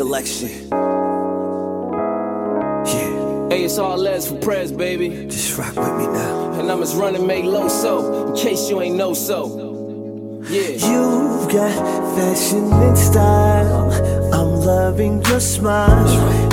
selection. Yeah. Hey, it's all less for prayers, baby. Just rock with me now. And I'm just running make low so, in case you ain't know so. Yeah. You've got fashion and style. I'm loving your smile.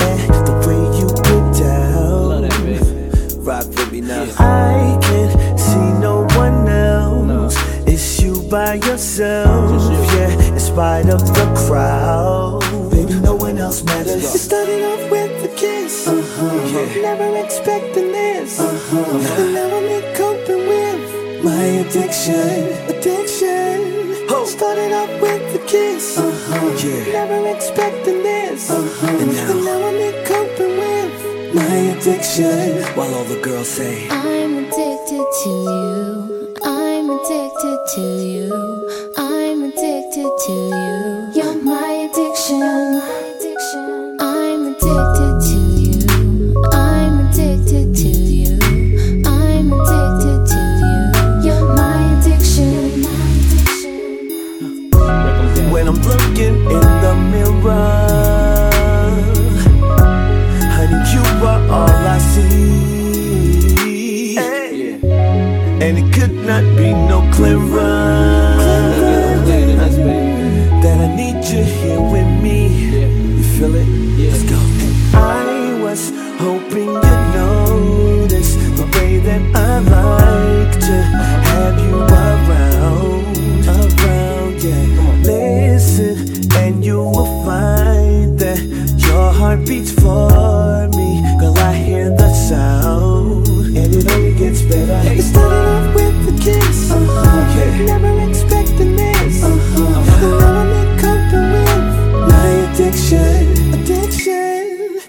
And the way you get down. Love that, baby. Rock with me now. Yeah. I can't see no one else. No. It's you by yourself, yeah, in spite of the crowd. Baby, no one else matters. It started off with a kiss, yeah. Never expecting this, and now I'm coping with my addiction. Oh. Started off with a kiss, yeah. Never expecting this, and now I'm coping with my addiction. While all the girls say, I'm addicted to you. Addicted to you, I'm addicted to you. You're my addiction, I'm addicted to you, I'm addicted to you, I'm addicted to you. You're my addiction. When I'm looking in the mirror, honey, you are all I see. And it could not be no clearer that I need you here with me. Yeah. You feel it? Yeah. Let's go. I was hoping you'd notice the way that I like to have you around. Yeah. Listen, and you will find that your heart beats for me. Girl, I hear the sound, and it only gets better. Hey. Kiss. Yeah. Never expecting this. Now I'm in company with my addiction.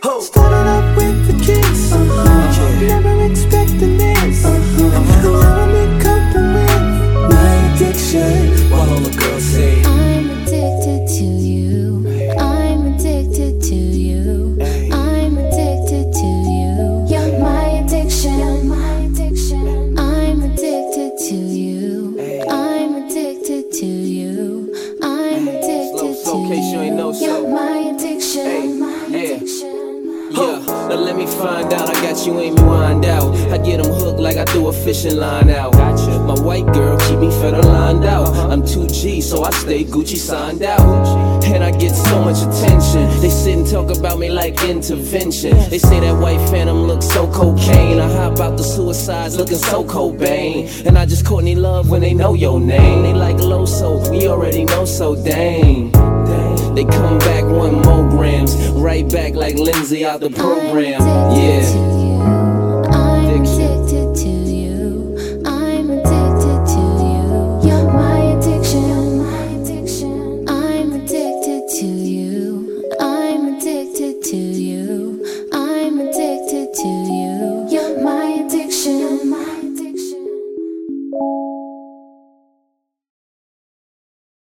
Oh. Started off with a kiss. Yeah. Never expecting this. Now I'm in company with my addiction. While all the girls say, I'm addicted to you. I'm addicted to you. I'm addicted to you. You're my addiction. You're my addiction. To you, hey. I'm addicted to you. I'm addicted to you. You're my addiction. Hey. My addiction. Yeah. Now let me find out. I got you ain't wind out. I get them hooked like I threw a fishing line out. Gotcha. My white girl keep me fed lined out. I'm 2G, so I stay Gucci signed out. And I get so much attention. They sit and talk about me like intervention. They say that white phantom looks so cocaine. I hop out the suicides looking so Cobain. And I just Courtney Love when they know your name. They like low so, we already know so dang. They come back 1 more grams, right back like Lindsay out the program. Yeah.